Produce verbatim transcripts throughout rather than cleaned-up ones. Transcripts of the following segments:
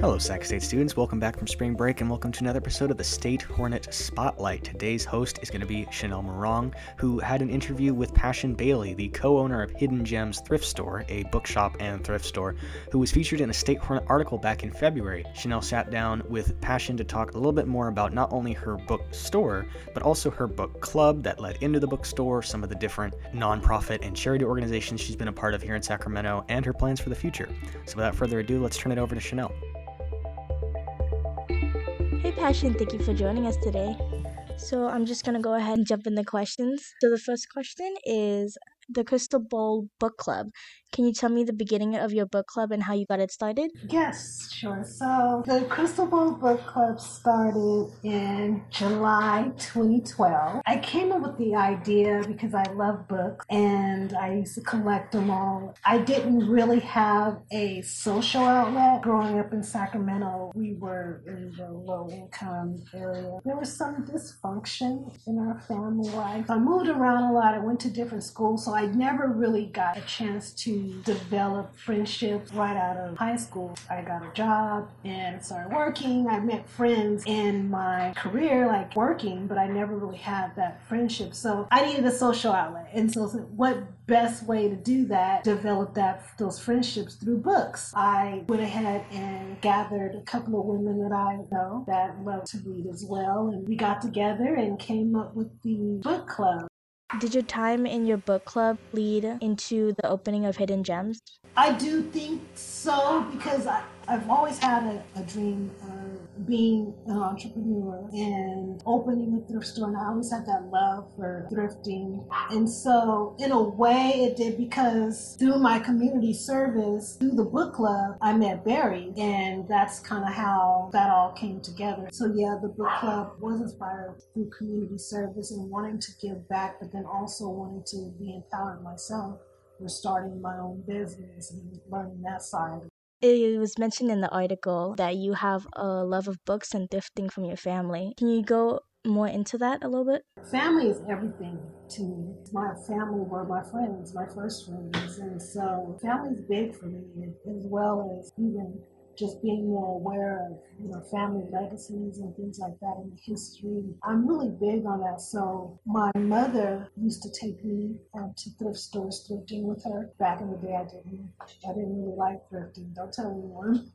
Hello, Sac State students. Welcome back from spring break and welcome to another episode of the State Hornet Spotlight. Today's host is going to be Chanel Marong, who had an interview with Passion Bailey, the co-owner of Hidden Gems Thrift Store, a bookshop and thrift store, who was featured in a State Hornet article back in February. Chanel sat down with Passion to talk a little bit more about not only her bookstore, but also her book club that led into the bookstore, some of the different nonprofit and charity organizations she's been a part of here in Sacramento, and her plans for the future. So without further ado, let's turn it over to Chanel. Hey Passion, thank you for joining us today. So I'm just going to go ahead and jump in the questions. So the first question is The Crystal Bowl Book Club. Can you tell me the beginning of your book club and how you got it started? Yes, sure. So the Crystal Bowl Book Club started in July twenty twelve. I came up with the idea because I love books and I used to collect them all. I didn't really have a social outlet. Growing up in Sacramento, we were in the low-income area. There was some dysfunction in our family life. I moved around a lot. I went to different schools, so I never really got a chance to develop friendships. Right out of high school, I got a job and started working. I met friends in my career, like working, but I never really had that friendship. So I needed a social outlet. And so what best way to do that, develop that those friendships through books. I went ahead and gathered a couple of women that I know that love to read as well. And we got together and came up with the book club. Did your time in your book club lead into the opening of Hidden Gems? I do think so, because I, I've always had a, a dream of being an entrepreneur and opening a thrift store, and I always had that love for thrifting. And so in a way it did, because through my community service, through the book club, I met Barry, and that's kind of how that all came together. So yeah, the book club was inspired through community service and wanting to give back, but then also wanting to be empowered myself for starting my own business and learning that side. It was mentioned in the article that you have a love of books and thrifting from your family. Can you go more into that a little bit? Family is everything to me. My family were my friends, my first friends. And so family is big for me, as well as even just being more aware of, you know, family legacies and things like that in history. I'm really big on that. So my mother used to take me uh, to thrift stores thrifting with her. Back in the day, I didn't. I didn't really like thrifting. Don't tell anyone.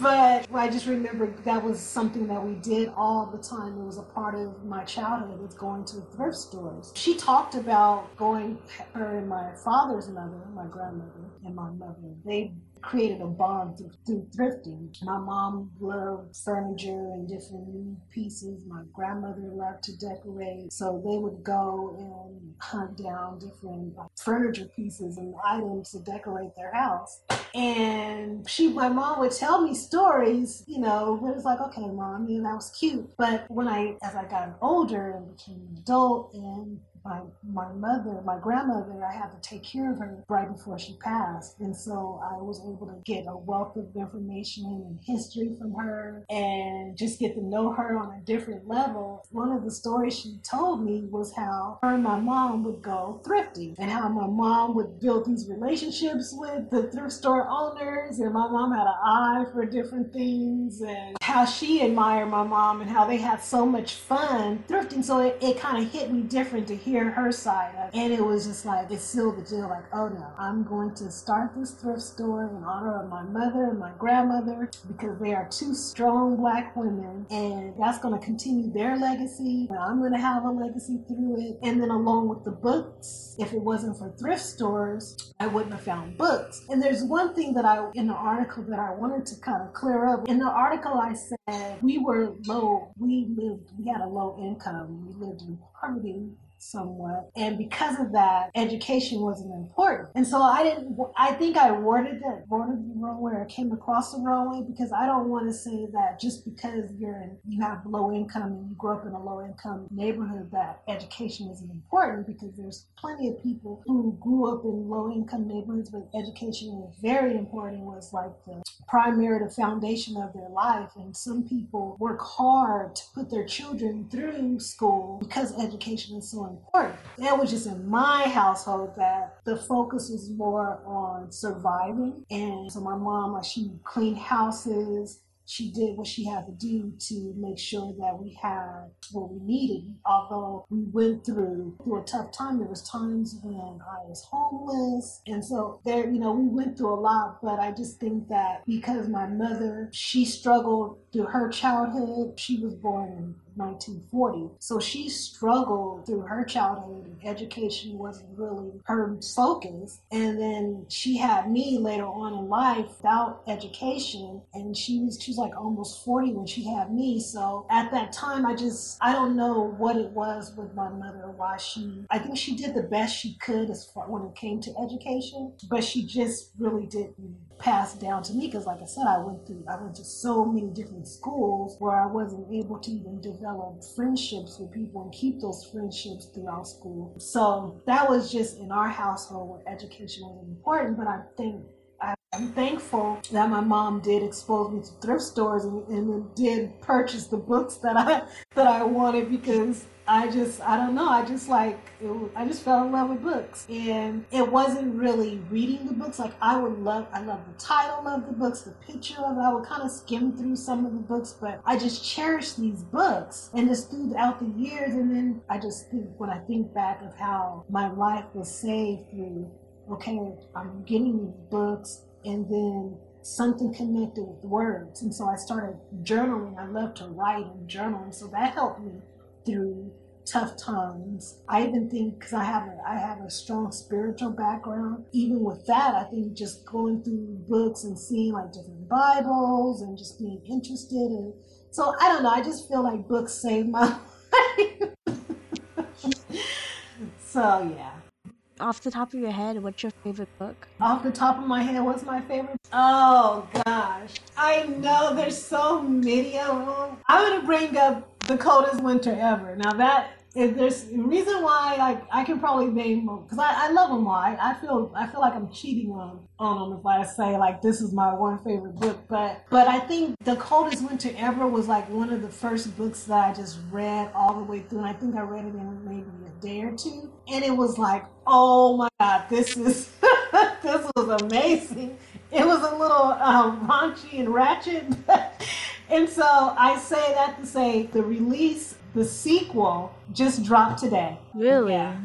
But I just remember that was something that we did all the time. It was a part of my childhood, was going to thrift stores. She talked about going, her and my father's mother, my grandmother, and my mother. They created a bond through, through thrifting. My mom loved furniture and different pieces. My grandmother loved to decorate. So they would go and hunt down different furniture pieces and items to decorate their house. And she, my mom would tell me stories, you know, it was like, okay, mom, you know, that was cute. But when I, as I got older and became an adult, and My, my mother, my grandmother, I had to take care of her right before she passed. And so I was able to get a wealth of information and history from her and just get to know her on a different level. One of the stories she told me was how her and my mom would go thrifting and how my mom would build these relationships with the thrift store owners. And my mom had an eye for different things, and how she admired my mom and how they had so much fun thrifting. So it, it kind of hit me different to hear her side of it. And it was just like, it sealed the deal, like, oh no, I'm going to start this thrift store in honor of my mother and my grandmother, because they are two strong Black women, and that's going to continue their legacy, and I'm going to have a legacy through it. And then along with the books, if it wasn't for thrift stores, I wouldn't have found books. And there's one thing that I, in the article, that I wanted to kind of clear up. In the article I said, we were low, we lived, we had a low income, we lived in poverty somewhat, and because of that, education wasn't important. And so I didn't, I think I worded that, worded the wrong way, or came across the wrong way, because I don't want to say that just because you're in, you have low income and you grow up in a low income neighborhood, that education isn't important, because there's plenty of people who grew up in low income neighborhoods, but education was very important, was like the primary, the foundation of their life. And some people work hard to put their children through school because education is so so important. That was just in my household that the focus was more on surviving. And so my mom, she cleaned houses. She did what she had to do to make sure that we had what we needed. Although we went through, through a tough time, there was times when I was homeless. And so there, you know, we went through a lot, but I just think that because my mother, she struggled through her childhood. She was born in nineteen forty. So she struggled through her childhood, and education wasn't really her focus. And then she had me later on in life without education, and she was she was like almost forty when she had me. So at that time, I just I don't know what it was with my mother, why she I think she did the best she could as far when it came to education, but she just really didn't pass down to me, because like I said, I went through I went to so many different schools where I wasn't able to even develop friendships with people and keep those friendships throughout school. So that was just in our household where education was important. But I think I'm thankful that my mom did expose me to thrift stores and, and did purchase the books that I that I wanted, because I just, I don't know, I just like, it was, I just fell in love with books. And it wasn't really reading the books. Like I would love, I love the title of the books, the picture of it. I would kind of skim through some of the books, but I just cherished these books. And just throughout the years, and then I just think, when I think back of how my life was saved through, okay, I'm getting these books, and then something connected with words. And so I started journaling. I love to write and journal. And so that helped me through tough times. I even think, because I have a I have a strong spiritual background, even with that, I think just going through books and seeing like different Bibles and just being interested. And so I don't know, I just feel like books saved my life. So yeah. Off the top of your head, what's your favorite book? Off the top of my head, what's my favorite? Oh gosh, I know there's so many of them. I'm gonna bring up The Coldest Winter Ever. Now that is, there's a reason why, like I can probably name them, because I, I love them all. I, I feel I feel like I'm cheating on on them if I say like this is my one favorite book. But but I think The Coldest Winter Ever was like one of the first books that I just read all the way through, and I think I read it in maybe a day or two, and it was like, oh my God, this is this was amazing. It was a little um, raunchy and ratchet. And so I say that to say the release, the sequel just dropped today. Really? Yeah.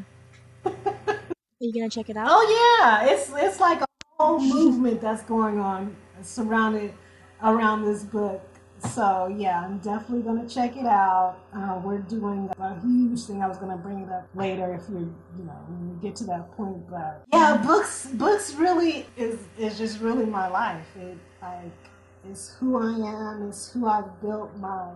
Are you gonna check it out? Oh yeah, it's it's like a whole movement that's going on surrounded around this book. So yeah, I'm definitely gonna check it out. Uh, we're doing a huge thing. I was gonna bring it up later if you you know when we get to that point. But yeah, books books really is is just really my life. It like. It's who I am. It's who I've built my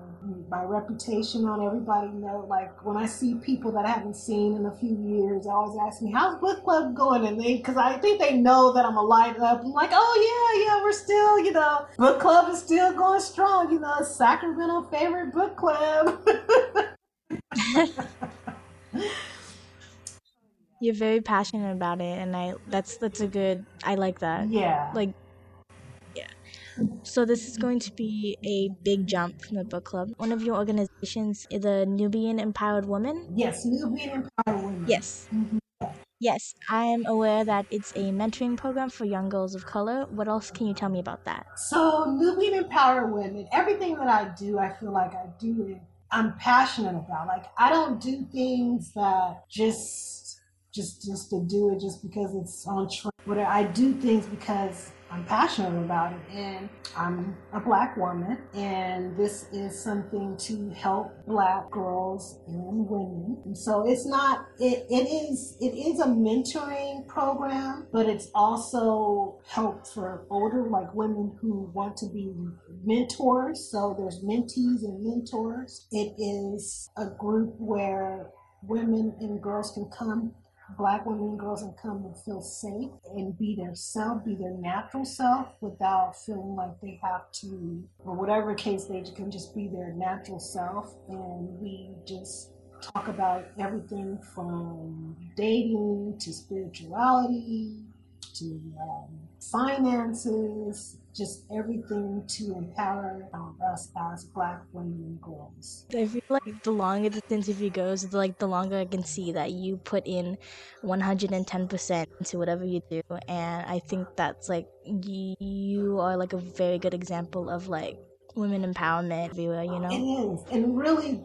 my reputation on. Everybody know, like when I see people that I haven't seen in a few years, they always ask me, "How's book club going?" And they, because I think they know that I'm alive up. I'm like, "Oh yeah, yeah, we're still, you know, book club is still going strong. You know, Sacramento favorite book club." You're very passionate about it, and I that's that's a good. I like that. Yeah, like. So this is going to be a big jump from the book club. One of your organizations is the Nubian Empowered Women? Yes, Nubian Empowered Women. Yes. Mm-hmm. Yes, I am aware that it's a mentoring program for young girls of color. What else can you tell me about that? So Nubian Empowered Women, everything that I do, I feel like I do it, I'm passionate about. Like, I don't do things that just, just, just to do it just because it's on trend. But I do things because I'm passionate about it, and I'm a Black woman, and this is something to help Black girls and women. And so it's not, it, it is it is a mentoring program, but it's also help for older, like women who want to be mentors. So there's mentees and mentors. It is a group where women and girls can come Black women and girls can come and feel safe and be their self, be their natural self, without feeling like they have to, or whatever case, they can just be their natural self. And we just talk about everything from dating to spirituality to um, finances just everything to empower um, us as Black women and girls. I feel like the longer this interview goes, like the longer I can see that you put in one hundred ten percent into whatever you do, and I think that's like you are like a very good example of like women empowerment everywhere, you know? It is, and really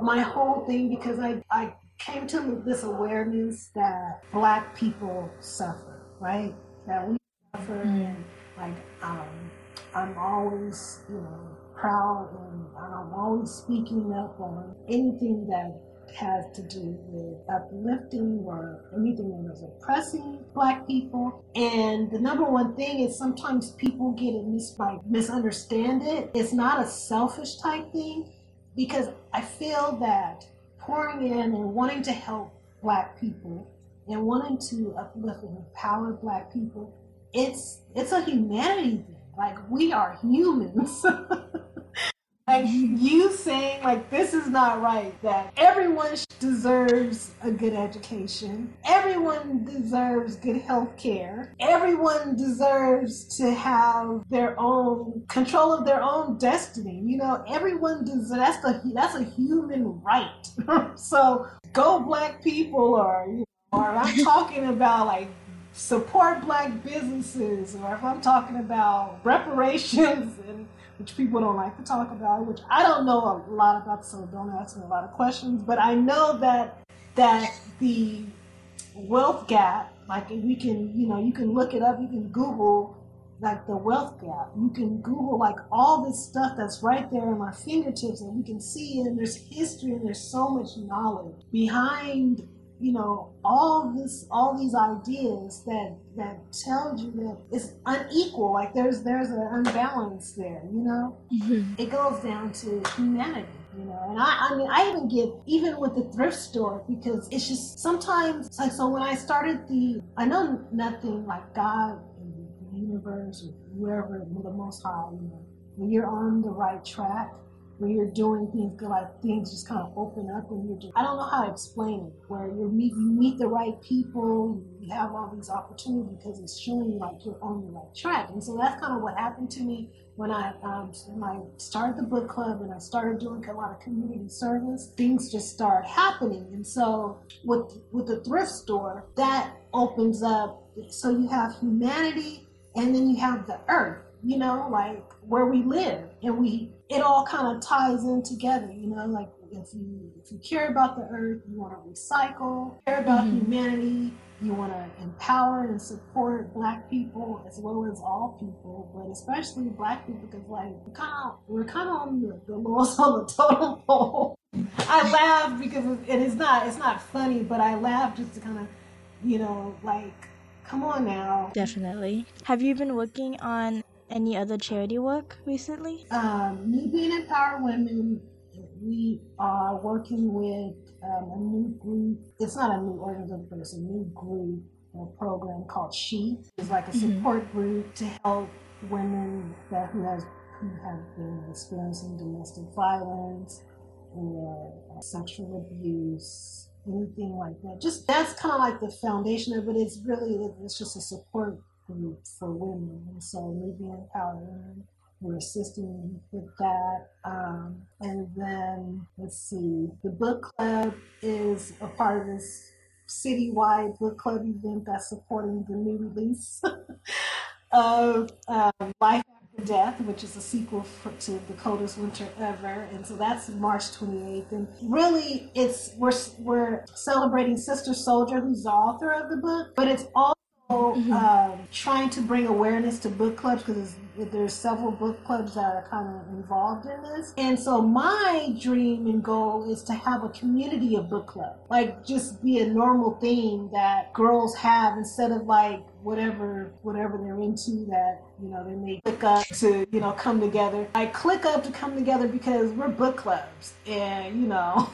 my whole thing, because I I came to this awareness that Black people suffer, right? That we suffer, mm-hmm. and like um, I'm always, you know, proud, and I'm always speaking up on anything that has to do with uplifting or anything that is oppressing Black people. And the number one thing is sometimes people get it mis- like, misunderstand it. It's not a selfish type thing, because I feel that pouring in and wanting to help Black people and wanting to uplift and empower Black people, it's it's a humanity thing. Like, we are humans. Like, you saying, like, this is not right, that everyone deserves a good education. Everyone deserves good health care. Everyone deserves to have their own control of their own destiny. You know, everyone deserves, that's a, that's a human right. So go Black people, or, you know, or I'm talking about, like, support Black businesses, or if I'm talking about reparations, and which people don't like to talk about, which I don't know a lot about, so don't ask me a lot of questions. But I know that that the wealth gap, like we can, you know, you can look it up, you can Google like the wealth gap. You can Google like all this stuff that's right there in my fingertips, and we can see, and there's history, and there's so much knowledge behind, you know, all this, all these ideas that that tell you that it's unequal. Like there's there's an unbalance there, you know. Mm-hmm. It goes down to humanity, you know. And I, I mean, I even get even with the thrift store, because it's just sometimes like, so when I started the, I know nothing like God and the universe or whoever, the Most High. You know, when you're on the right track, when you're doing things, like things just kind of open up, and you're just, I don't know how to explain it, where you meet, you meet the right people, you have all these opportunities because it's showing you like you're on the right track. And so that's kind of what happened to me when I, um, when I started the book club and I started doing a lot of community service. Things just start happening. And so with, with the thrift store, that opens up. So you have humanity, and then you have the earth, you know, like where we live, and we, it all kind of ties in together, you know, like if you if you care about the earth, you want to recycle, care about mm-hmm. humanity, you want to empower and support Black people as well as all people, but especially Black people, because like we're kind of, we're kind of on the, the lowest on the totem pole. I laughed because it is not, it's not funny, but I laughed just to kind of, you know, like, come on now. Definitely. Have you been working on any other charity work recently? Um, Nubian Empowered Women, we are working with um, a new group. It's not a new organization, but it's a new group, a program called She. It's like a support mm-hmm. group to help women that who has who have been experiencing domestic violence or uh, sexual abuse, anything like that. Just that's kind of like the foundation of it. It's really, it's just a support group for women, and so Nubian Empowered Women, we're assisting with that. Um, and then let's see, the book club is a part of this citywide book club event that's supporting the new release of um, Life After Death, which is a sequel for, to The Coldest Winter Ever, and so that's March twenty-eighth. And really, it's we're we're celebrating Sister Soldier, who's the author of the book, but it's all Mm-hmm. Um, trying to bring awareness to book clubs, because there's several book clubs that are kind of involved in this. And so my dream and goal is to have a community of book clubs, like just be a normal thing that girls have, instead of like whatever whatever they're into that, you know, they may click up to, you know, come together. I click up to come together because we're book clubs, and you know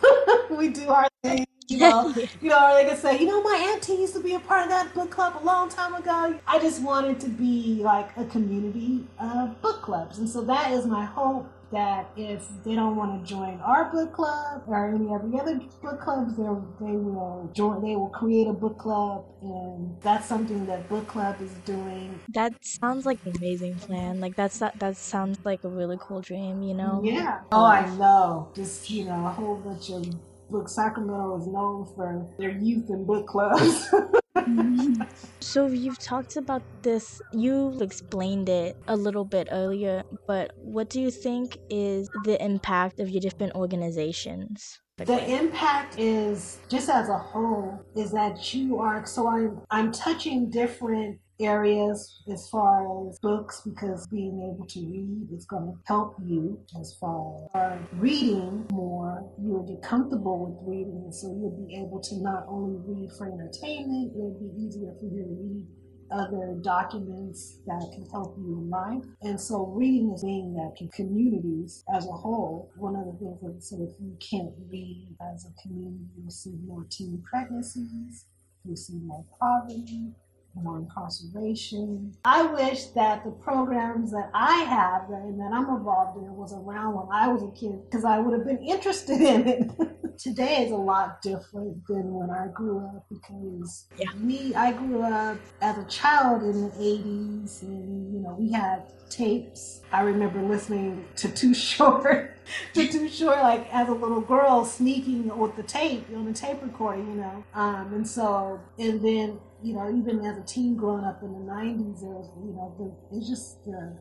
we do our thing. You know, you know, or they could say, you know, my auntie used to be a part of that book club a long time ago. I just wanted to be like a community of book clubs. And so that is my hope, that if they don't want to join our book club or any of the other book clubs, they will join, they will create a book club. And that's something that book club is doing. That sounds like an amazing plan. Like that's that, that sounds like a really cool dream, you know? Yeah. Oh, I know. Just, you know, a whole bunch of books. Sacramento is known for their youth and book clubs. Mm-hmm. So you've talked about this, you've explained it a little bit earlier, but what do you think is the impact of your different organizations? The impact is, just as a whole, is that you are, so I'm, I'm touching different areas as far as books, because being able to read is going to help you as far as reading more. You'll get comfortable with reading, so you'll be able to not only read for entertainment, it'll be easier for you to read other documents that can help you in life. And so reading is being that can communities as a whole. One of the things that so if you can't read as a community, you'll see more teen pregnancies, you'll see more poverty, more incarceration. I wish that the programs that I have and that I'm involved in was around when I was a kid, because I would have been interested in it. Today is a lot different than when I grew up, because yeah. me, I grew up as a child in the eighties, and you know, we had tapes. I remember listening to Too Short, to Too Short, like as a little girl sneaking with the tape, on the tape recorder, you know. Um, and so, and then, you know, even as a teen growing up in the nineties, there was, you know, it's just uh,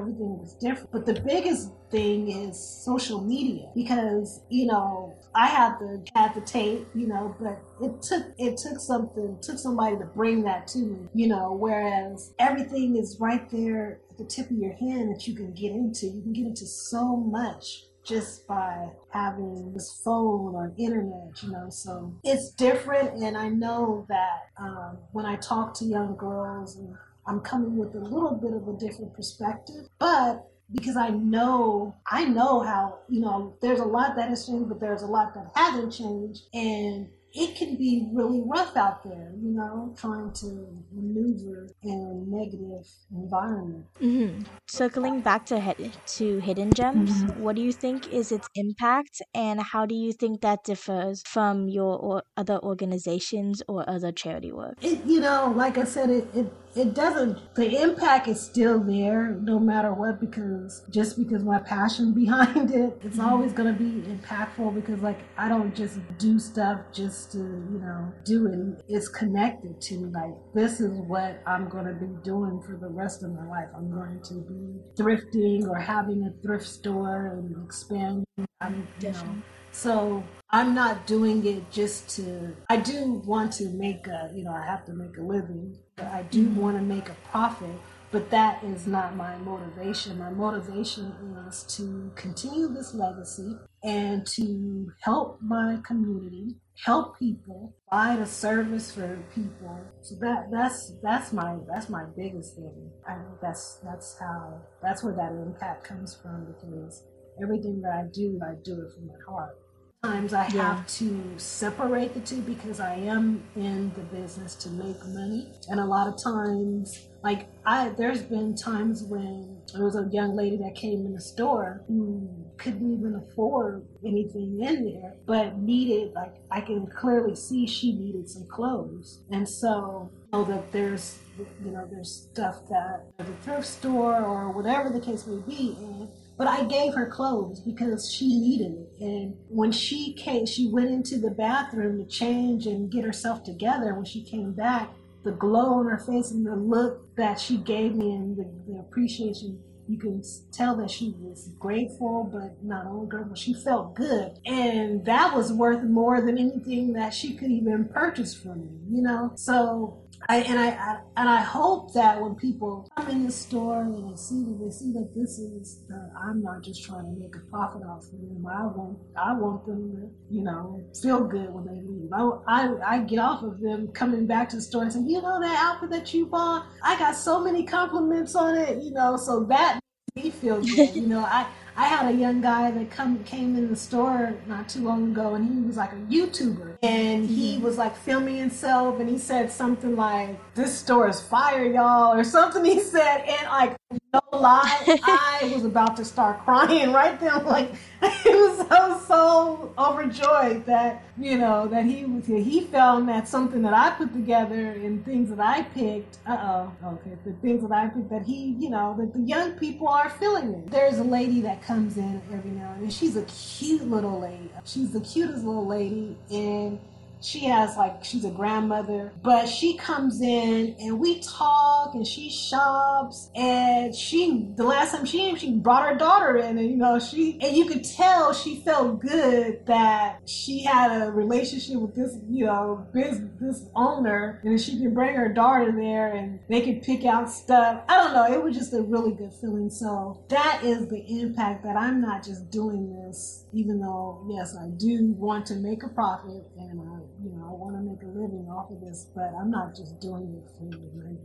everything was different. But the biggest thing is social media, because, you know, I had the had the tape, you know, but it took it took something, took somebody to bring that to me, you know. Whereas everything is right there at the tip of your hand that you can get into. You can get into so much just by having this phone or internet, you know. So it's different, and I know that um, when I talk to young girls, and I'm coming with a little bit of a different perspective, but because I know, I know how, you know, there's a lot that has changed, but there's a lot that hasn't changed, and it can be really rough out there, you know, trying to maneuver in a negative environment. Mm-hmm. Circling back to hid- to Hidden Gems, mm-hmm. What do you think is its impact, and how do you think that differs from your or other organizations or other charity work? It, you know, like I said, it, it It doesn't, the impact is still there no matter what, because just because my passion behind it, it's mm-hmm. always going to be impactful, because like I don't just do stuff just to, you know, do it. It's connected to like, this is what I'm going to be doing for the rest of my life. I'm going to be thrifting or having a thrift store and expanding. I'm, you know, so I'm not doing it just to, I do want to make a, you know, I have to make a living. I do want to make a profit, but that is not my motivation. My motivation is to continue this legacy and to help my community, help people, buy a service for people. So that that's that's my that's my biggest thing. I think that's that's how that's where that impact comes from, because everything that I do, I do it from my heart. Sometimes I yeah. have to separate the two, because I am in the business to make money. And a lot of times, like I, there's been times when there was a young lady that came in the store who couldn't even afford anything in there, but needed, like I can clearly see she needed some clothes. And so, you know, that there's, you know, there's stuff that at the thrift store or whatever the case may be. And, but I gave her clothes because she needed it. And when she came, she went into the bathroom to change and get herself together. When she came back, the glow on her face and the look that she gave me and the, the appreciation, you can tell that she was grateful, but not only grateful, she felt good. And that was worth more than anything that she could even purchase from me, you know? So, I, and I, I and I hope that when people come in the store and they see that they see that this is uh, I'm not just trying to make a profit off of them. I want I want them to, you know, feel good when they leave. I I, I get off of them coming back to the store and saying, you know, that outfit that you bought, I got so many compliments on it, you know. So that makes me feel good, you know. I. I had a young guy that come came in the store not too long ago, and he was like a YouTuber, and he mm-hmm. was like filming himself, and he said something like, "This store is fire, y'all," or something he said, and like, no lie, I was about to start crying right then. Like, I was so so overjoyed that, you know, that he was he found that something that I put together and things that I picked. Uh oh, okay, the things that I picked that he, you know, that the young people are feeling it. There's a lady that comes in every now and then. She's a cute little lady. She's the cutest little lady, and she has like, she's a grandmother, but she comes in and we talk and she shops, and she, the last time she came, she brought her daughter in, and you know, she, and you could tell she felt good that she had a relationship with this, you know, this, this owner, and she can bring her daughter there and they can pick out stuff. I don't know. It was just a really good feeling. So that is the impact, that I'm not just doing this, even though, yes, I do want to make a profit, and I, you know, I want to make a living off of this, but I'm not just doing it for the money.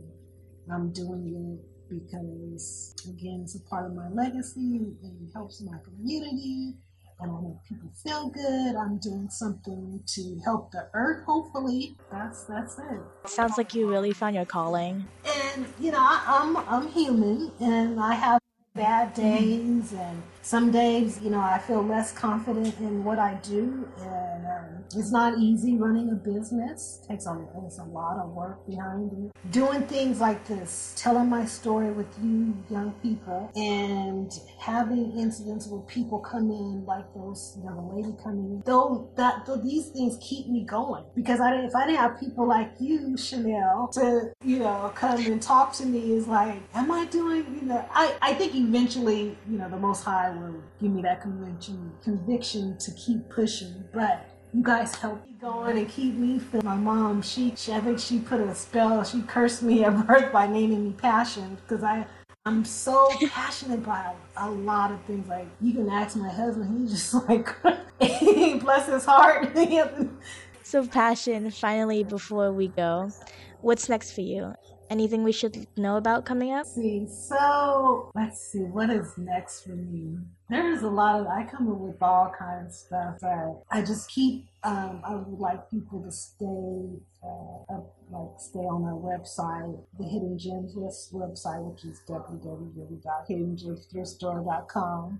I'm doing it because, again, it's a part of my legacy, and it helps my community, and I make people feel good. I'm doing something to help the earth, hopefully. That's that's it. Sounds like you really found your calling. And, you know, I, I'm I'm human, and I have bad days, and some days, you know, I feel less confident in what I do, and um, it's not easy running a business. It takes a, it's a lot of work behind it. Doing things like this, telling my story with you young people, and having incidents where people come in, like those, the lady coming in, though that though these things keep me going, because I didn't, if I didn't have people like you, Chanel, to, you know, come and talk to me, is like, am I doing, you know, I, I think eventually, you know, the Most High will give me that conviction, conviction to keep pushing. But you guys help me going and keep me fit. My mom, she, she, I think she put a spell. She cursed me at birth by naming me Passion, because I, I'm so passionate about a lot of things. Like, you can ask my husband, he's just like, bless his heart. So Passion, finally, before we go, what's next for you? Anything we should know about coming up? Let's see, so let's see, what is next for me? There's a lot of, I come up with all kinds of stuff, but I just keep, um, I would like people to stay uh, up, like stay on our website, the Hidden Gems website, which is w w w dot hidden gems thrift store dot com,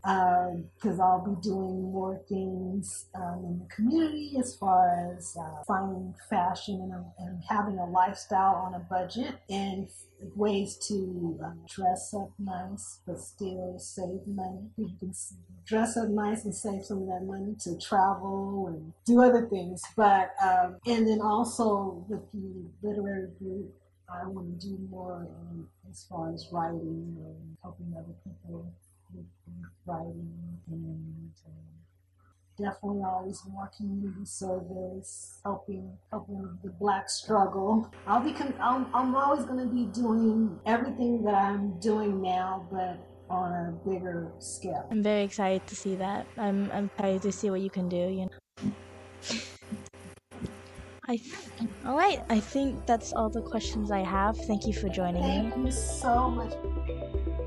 because um, I'll be doing more things um, in the community as far as uh, finding fashion and, and having a lifestyle on a budget, and ways to um, dress up nice but still save money. You can dress up nice and save some of that money to travel and do other things. But um, and then also with the literary group, I want to do more um, as far as writing and helping other people with, with writing, and um, definitely always more community service, helping helping the Black struggle. I'll be I'm, I'm always going to be doing everything that I'm doing now, but on a bigger scale. I'm very excited to see that. I'm I'm excited to see what you can do. You know. I th- all right. I think that's all the questions I have. Thank you for joining Thank me. Thank you so much.